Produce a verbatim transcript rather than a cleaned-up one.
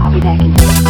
I'll be back in